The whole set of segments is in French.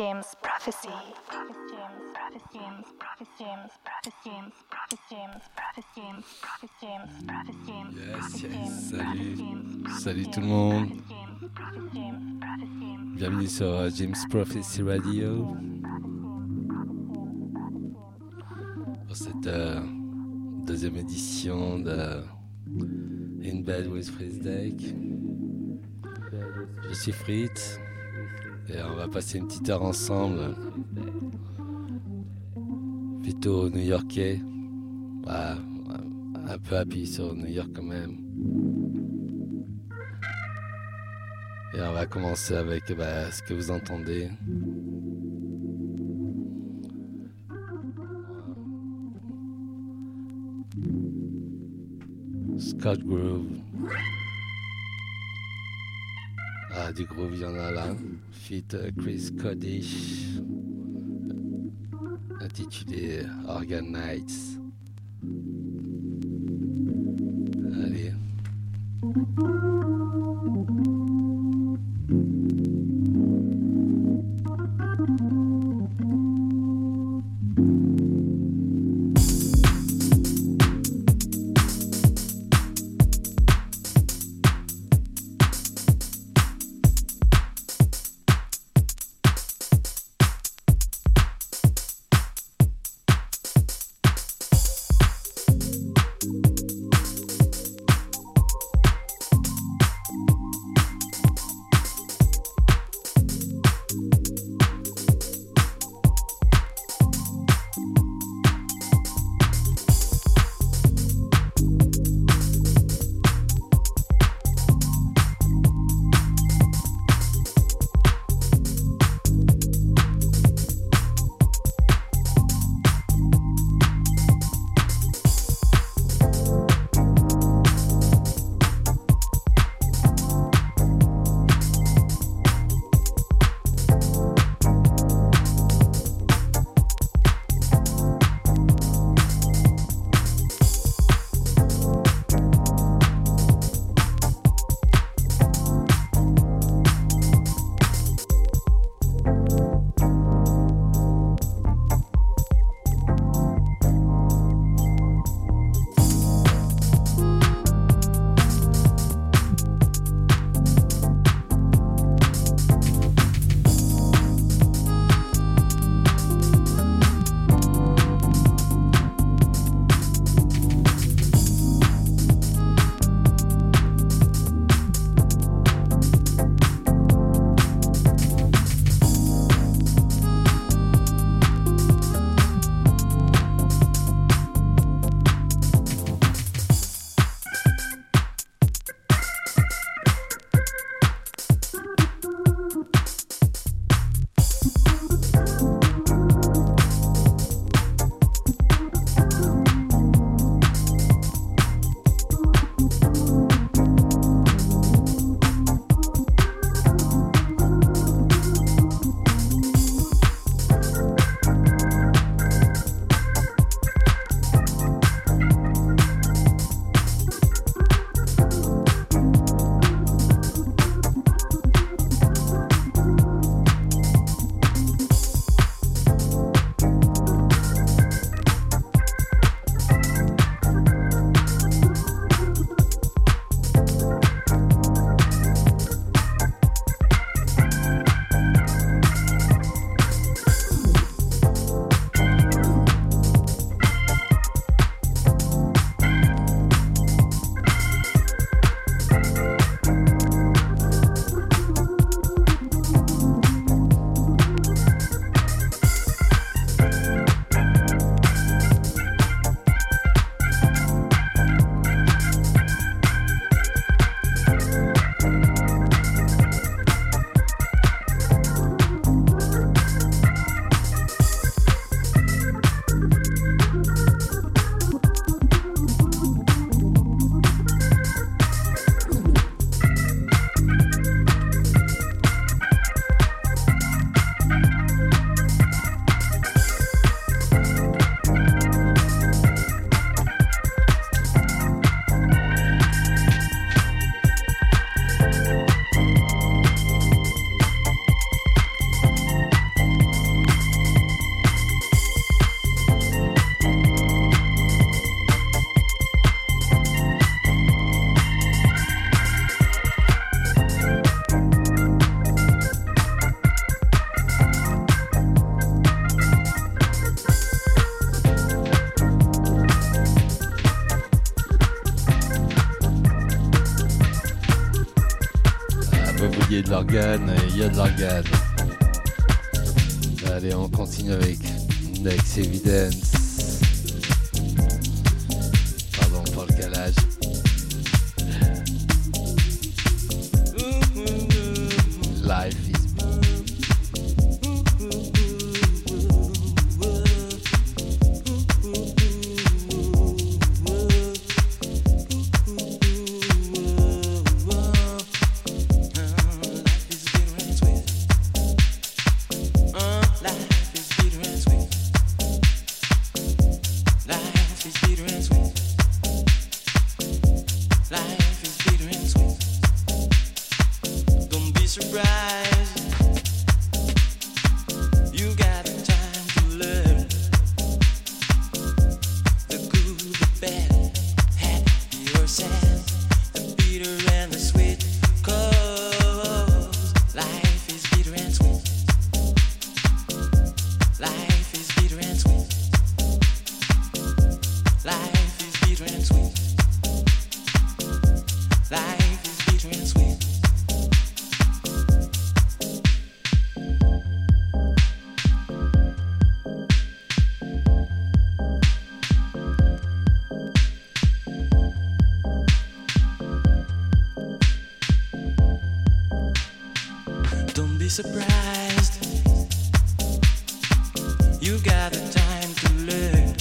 James Prophecy. Yes, yes. Salut tout le monde. Bienvenue sur James Prophecy Radio. Pour cette deuxième édition de In Bed with Frisdeck. Je suis Fritz. Et on va passer une petite heure ensemble, plutôt new-yorkais, bah, un peu happy sur New York quand même. Et on va commencer avec ce que vous entendez. Scott Groove. Ah, du groove, il y en a là. Feat Chris Coddish, intitulé Organ Nights. Allez. et de l'organe, il y a de l'organe. Allez, on continue avec Next Evidence. Pardon pour le calage. Life is surprised. You got the time to learn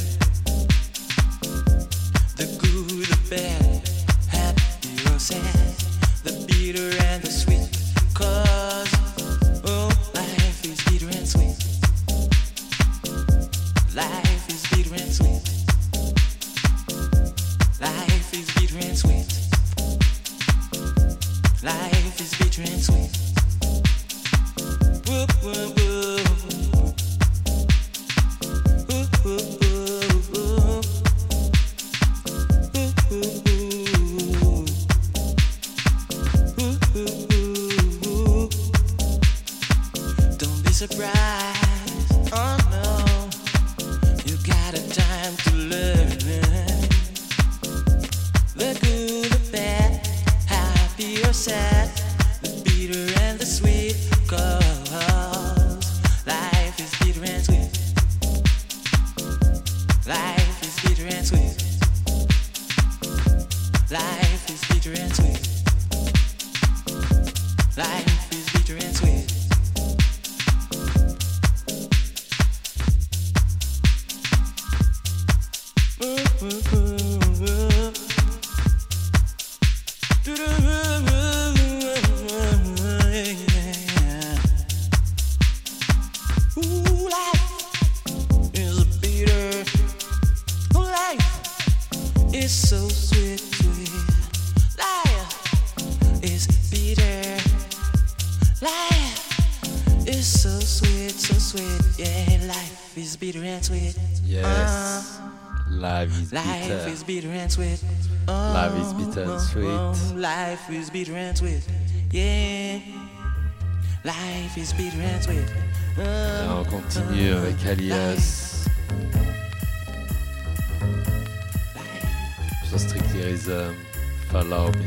the good, the bad, happy or sad, the bitter and the sweet. 'Cause oh, life is bitter and sweet. Life is bitter and sweet. Life is bitter and sweet. Life is bitter and sweet. Sweet. Oh, life is bitter and sweet. Oh, life is bitter and sweet. Yeah. Life is bitter and sweet. Oh, et on continue avec Alias. Sur Strictly Rhythm, Follow Me.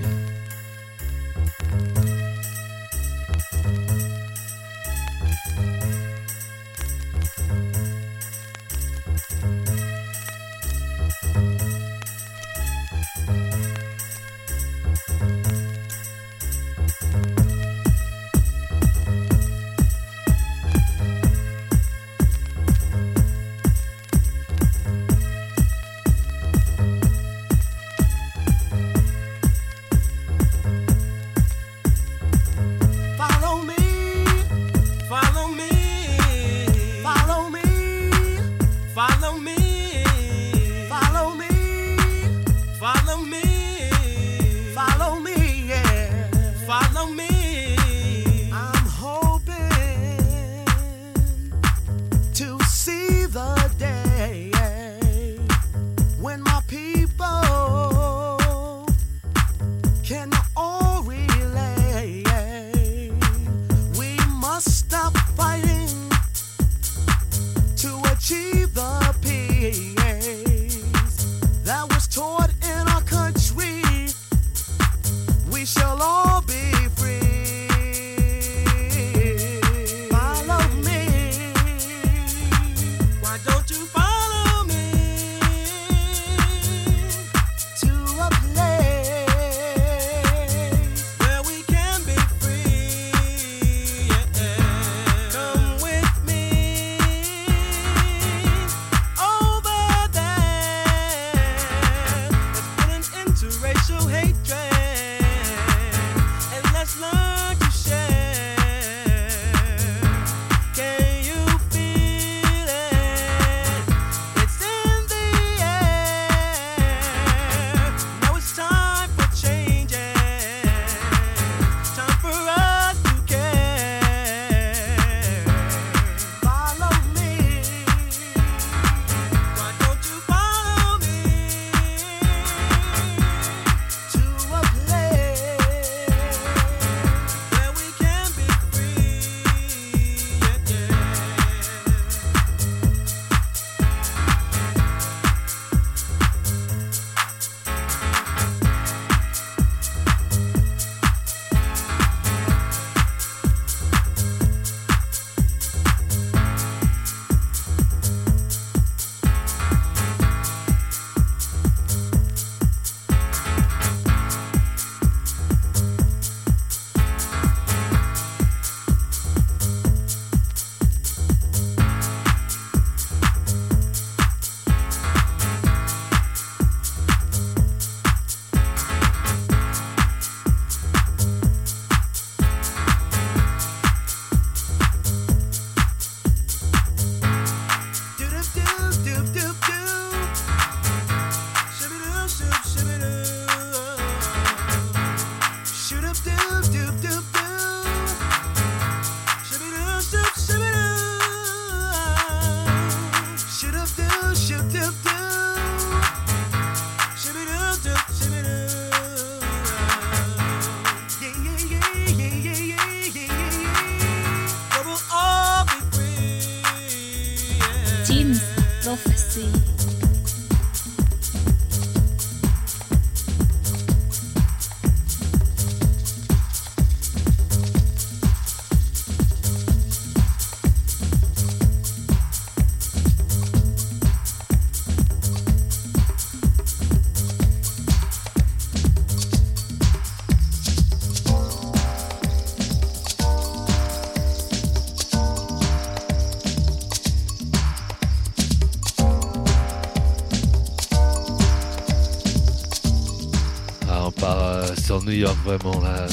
sur New York, vraiment là.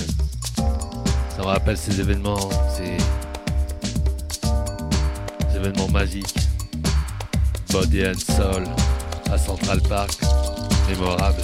Ça me rappelle ces événements, ces événements magiques. Body and Soul à Central Park, mémorable.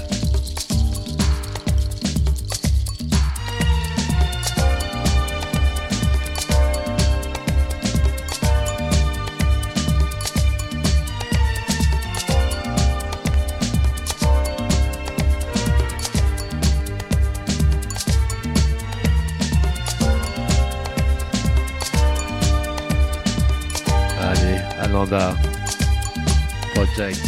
Project.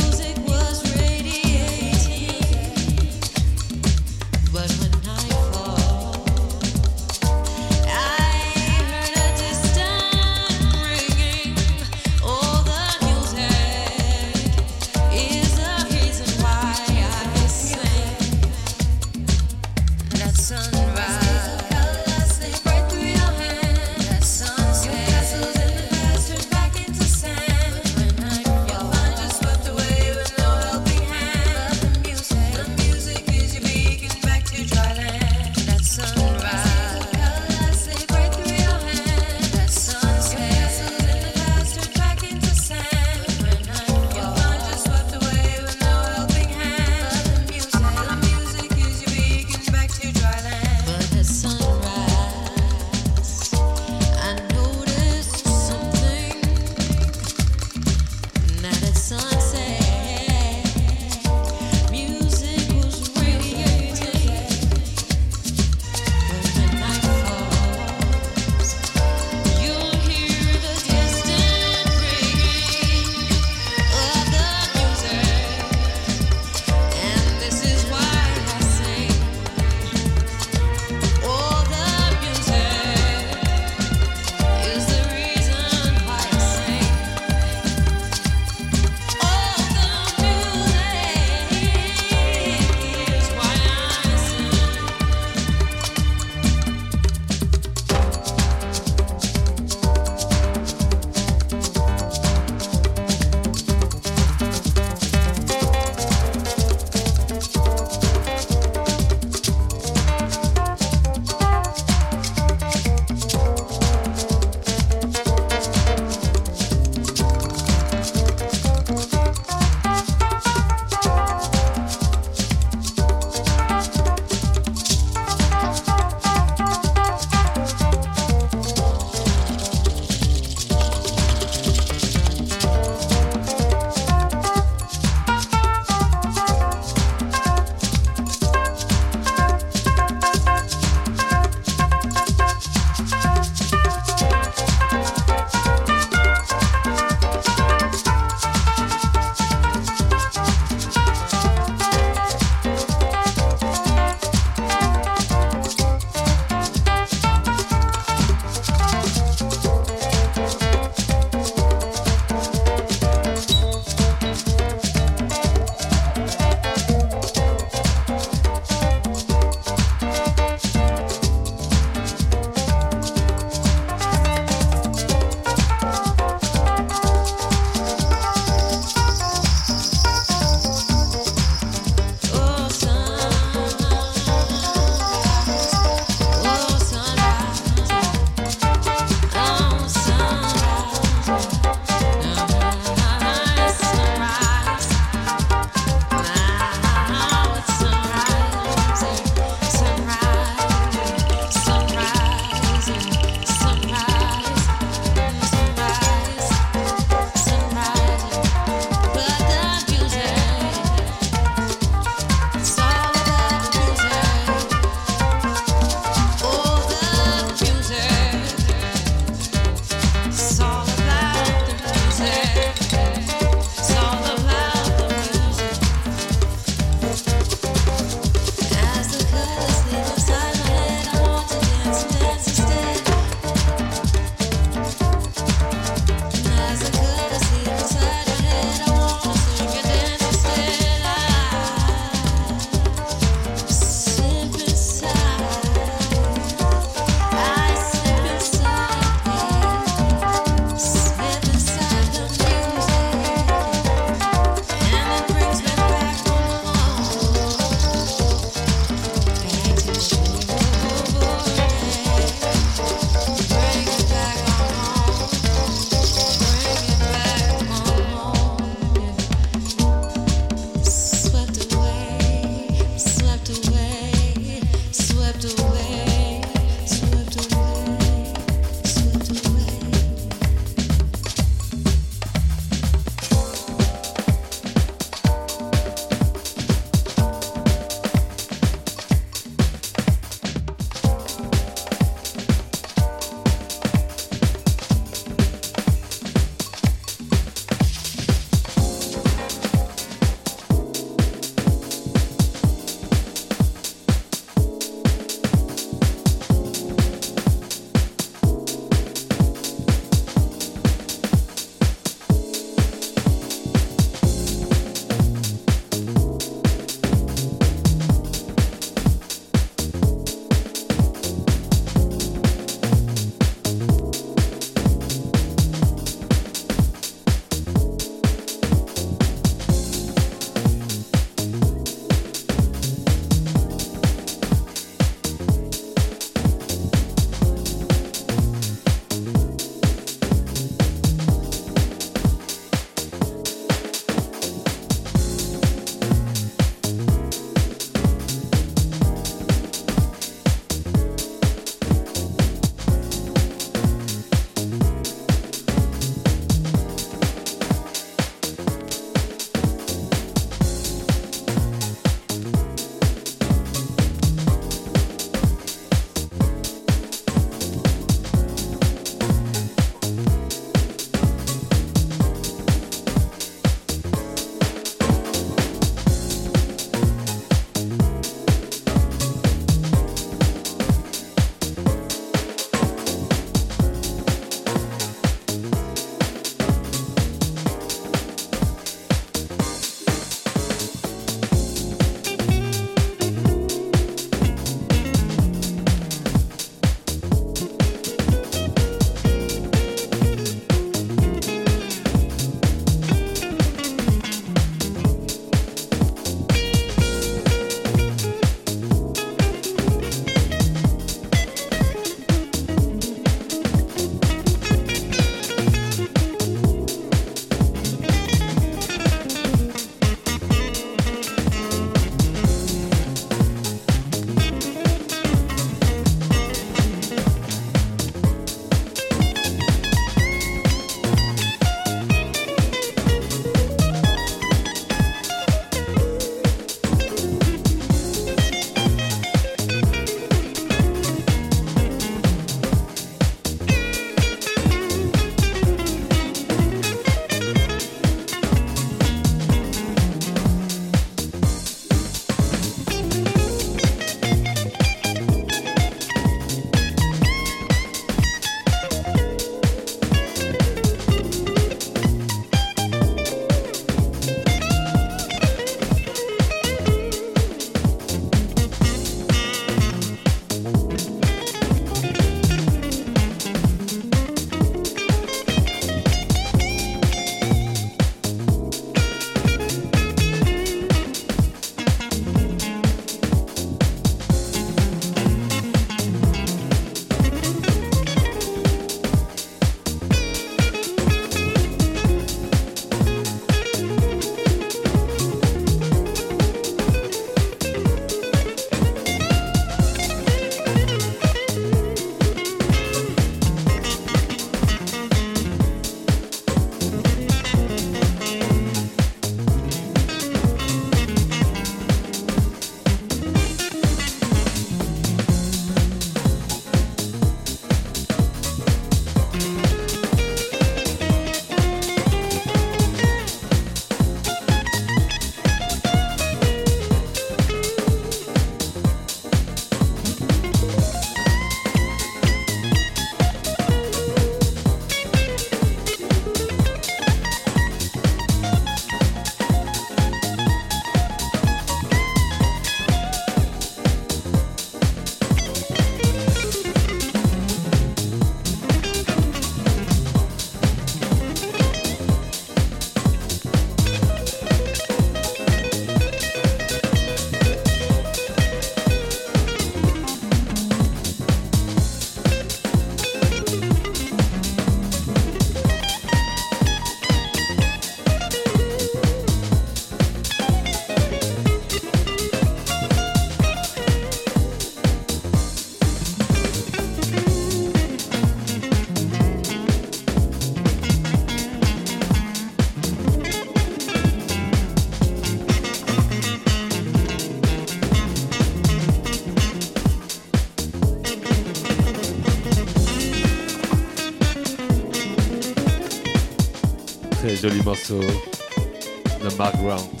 très joli morceau de Mark Grant,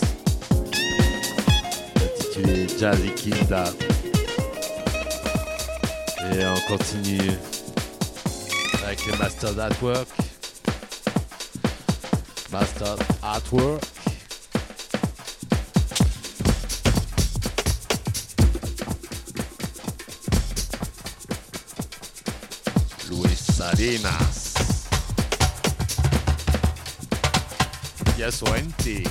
intitulé Jazzy Kinda. Et on continue avec les Masters At Work. Masters At Work. Luis Salinas. Yes, ONT.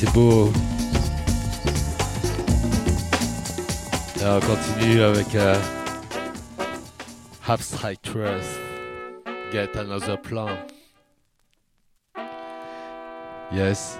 c'est beau. Et on continue avec Half Strike Trust, Get Another Plan. Yes.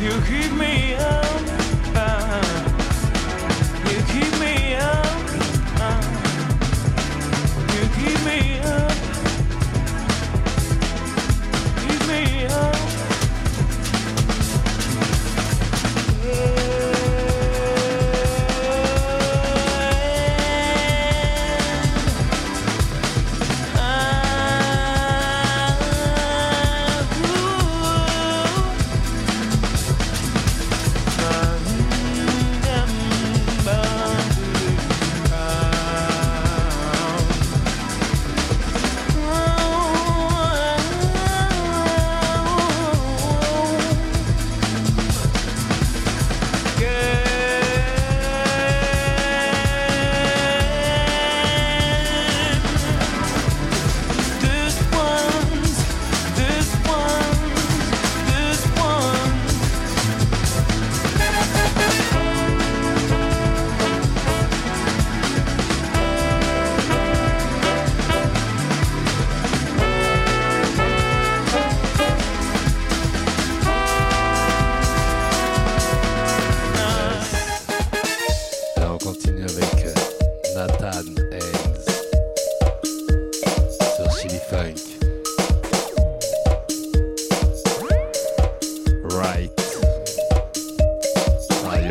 You keep me up, you keep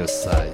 your side.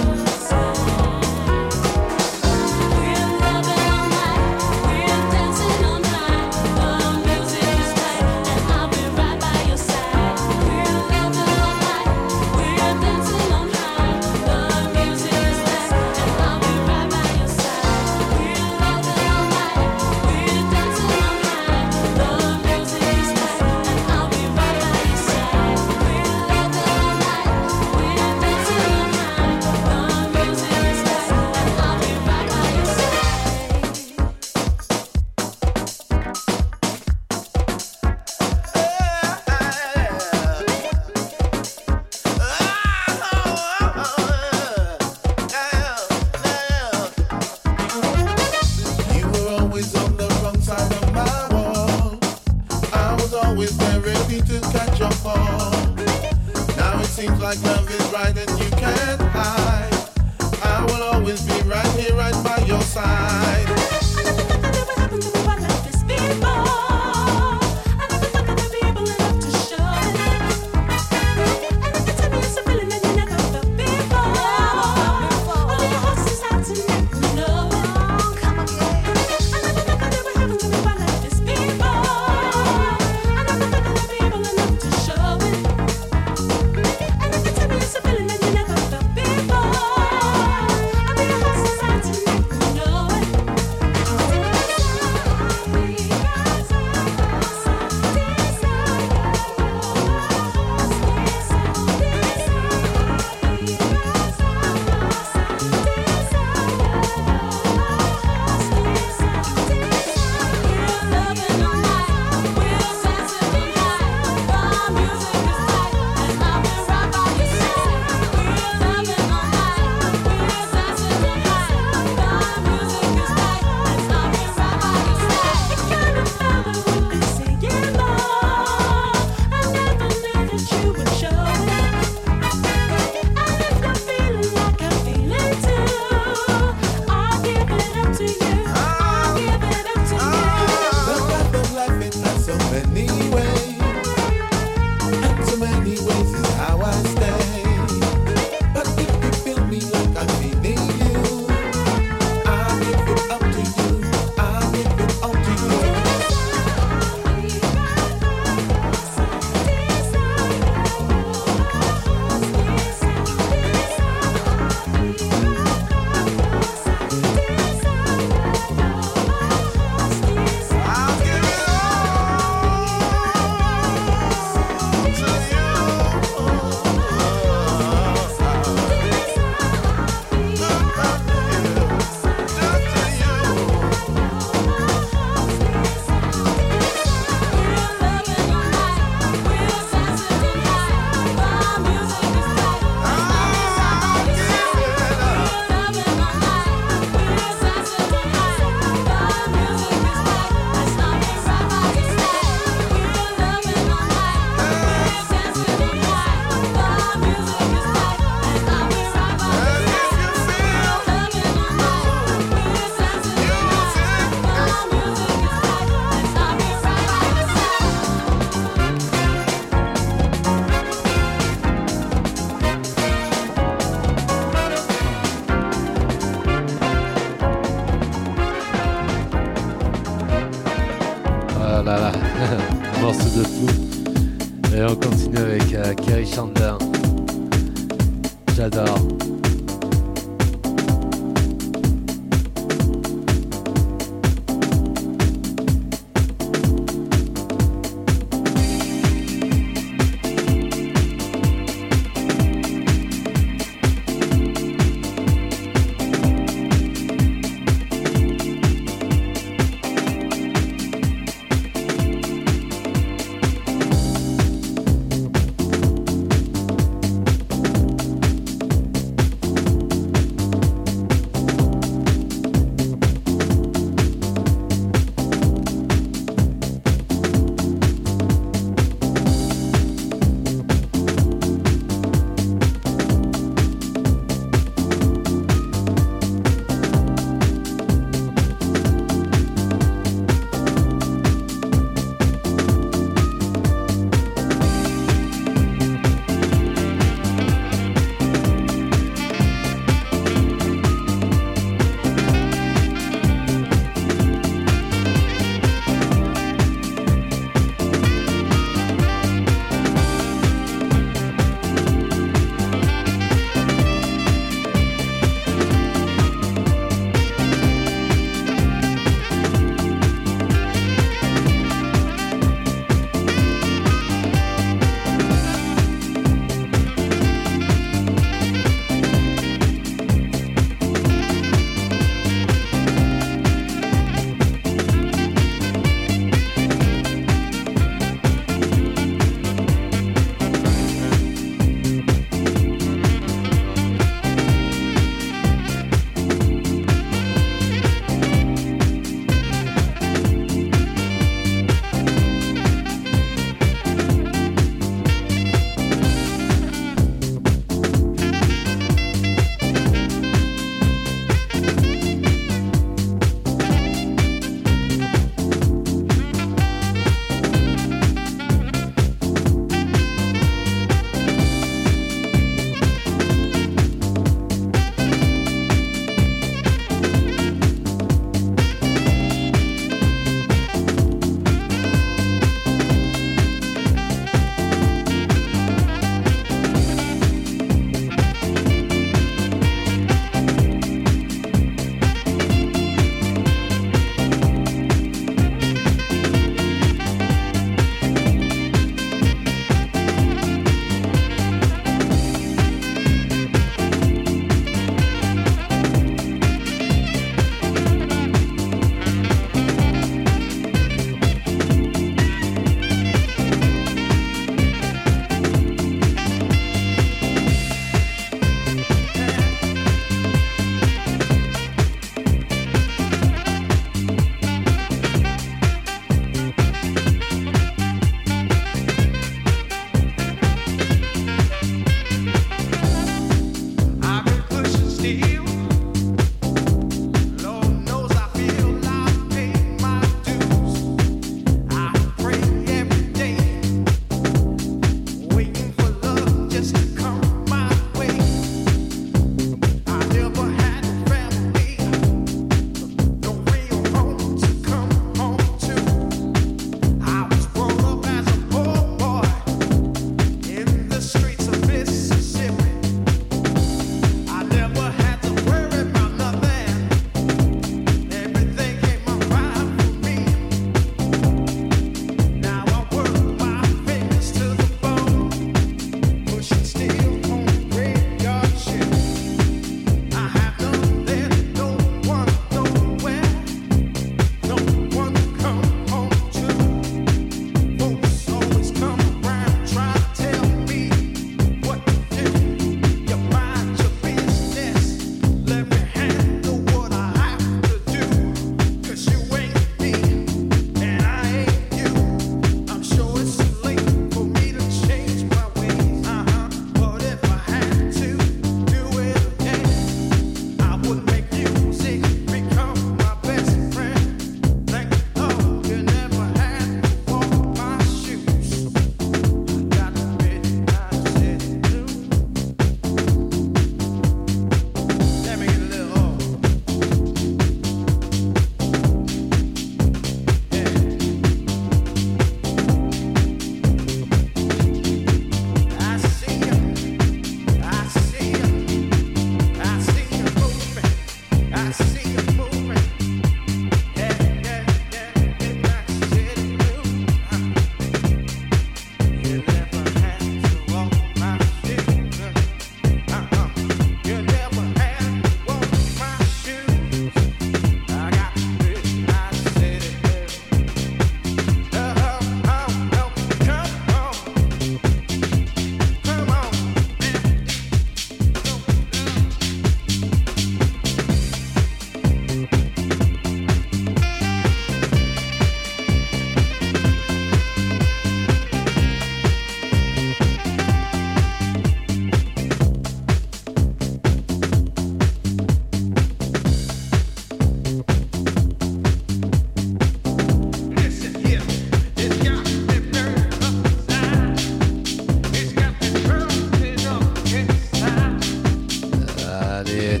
about it.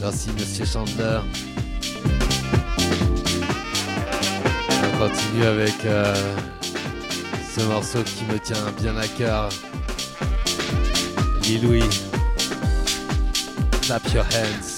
Merci Monsieur Chandler. On continue avec ce morceau qui me tient bien à cœur. Lil Louis, Clap Your Hands.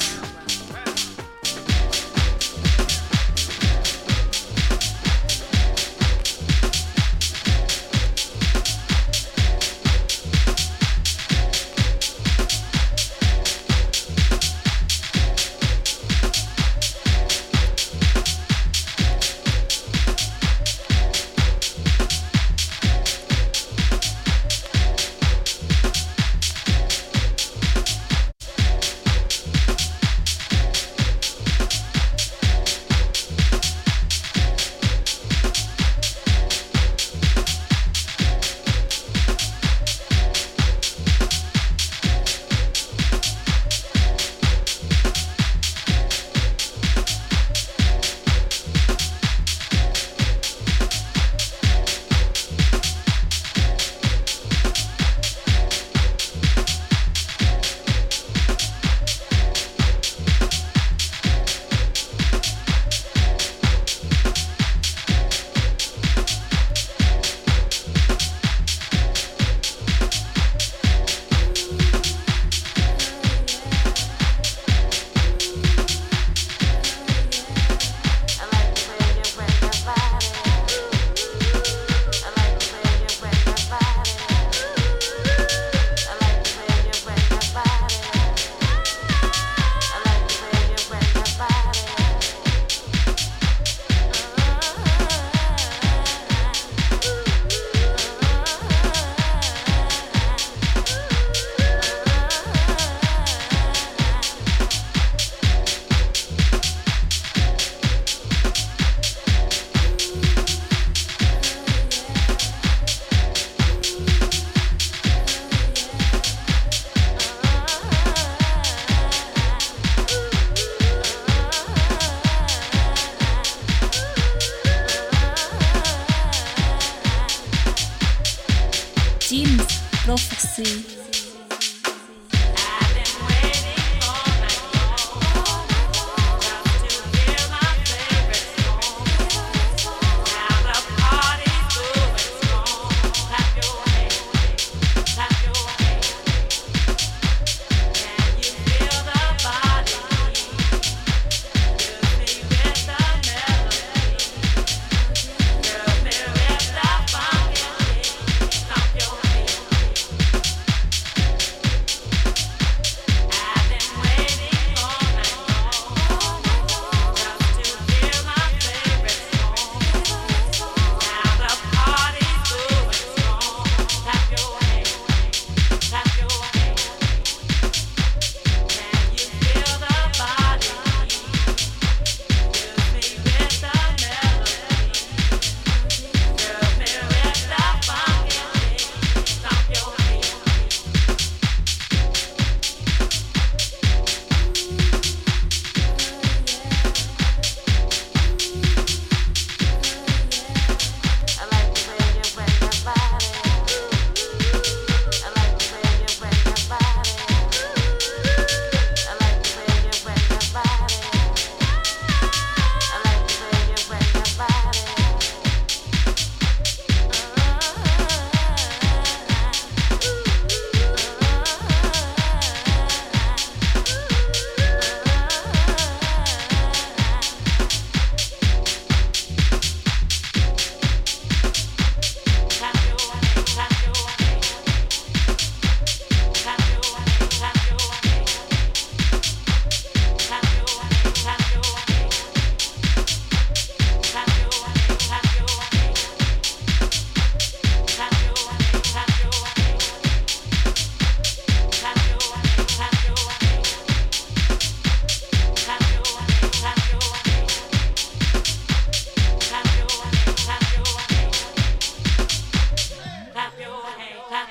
Clap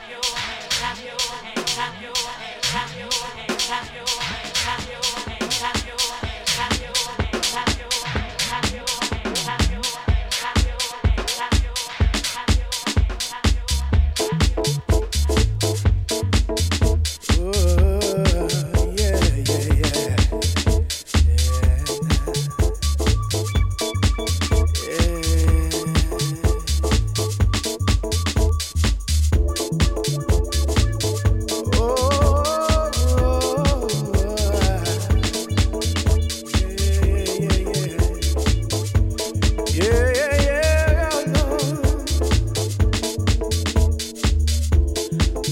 your hands.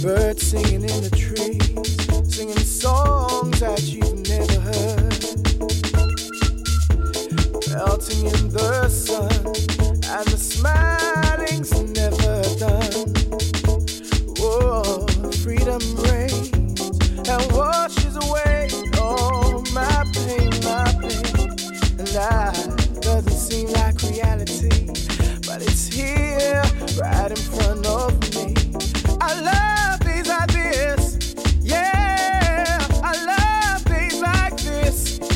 Birds singing in the trees, singing songs that you've never heard. Melting in the sun, and the smiling's never done. Whoa, freedom reigns and washes away all my pain, and life doesn't seem like reality, but it's here, right in front of me. I love.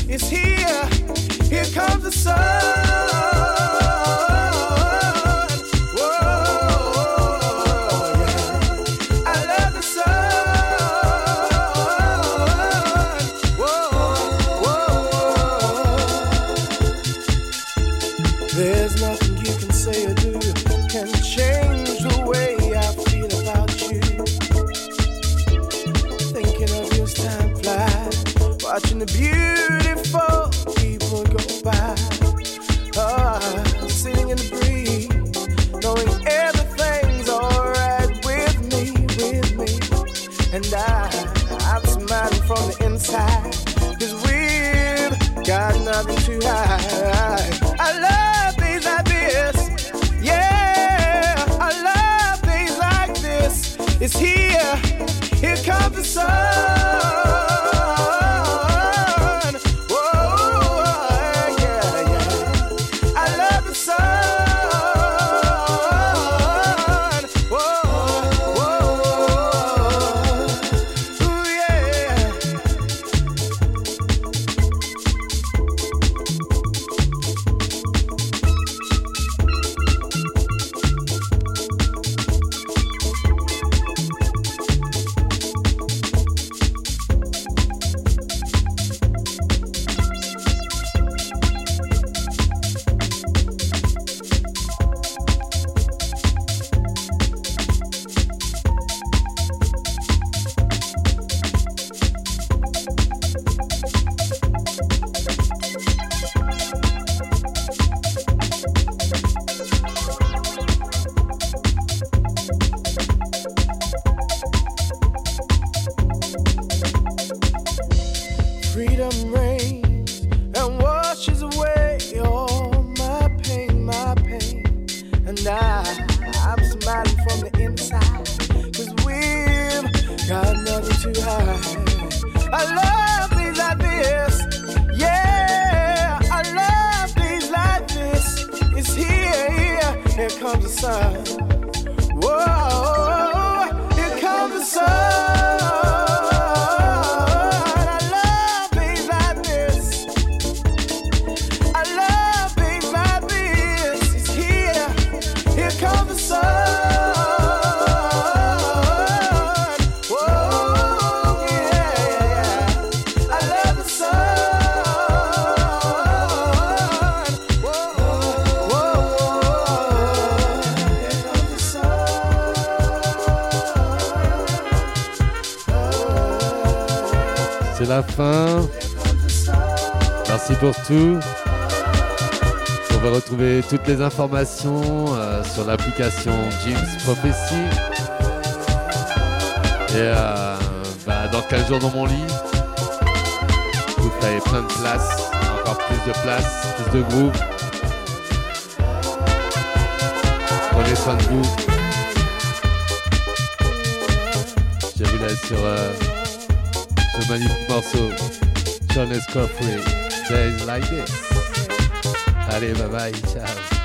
It's here, here comes the sun. It's here, here comes the sun. La fin. Merci pour tout. On va retrouver toutes les informations sur l'application James Prophecy. Et dans 15 jours dans mon lit, vous avez plein de places, encore plus de places, plus de groupes. Prenez soin de vous. Je vous laisse sur ce magnifique morceau, Jonas Coffrey, Days Like This. Allez, bye bye, ciao.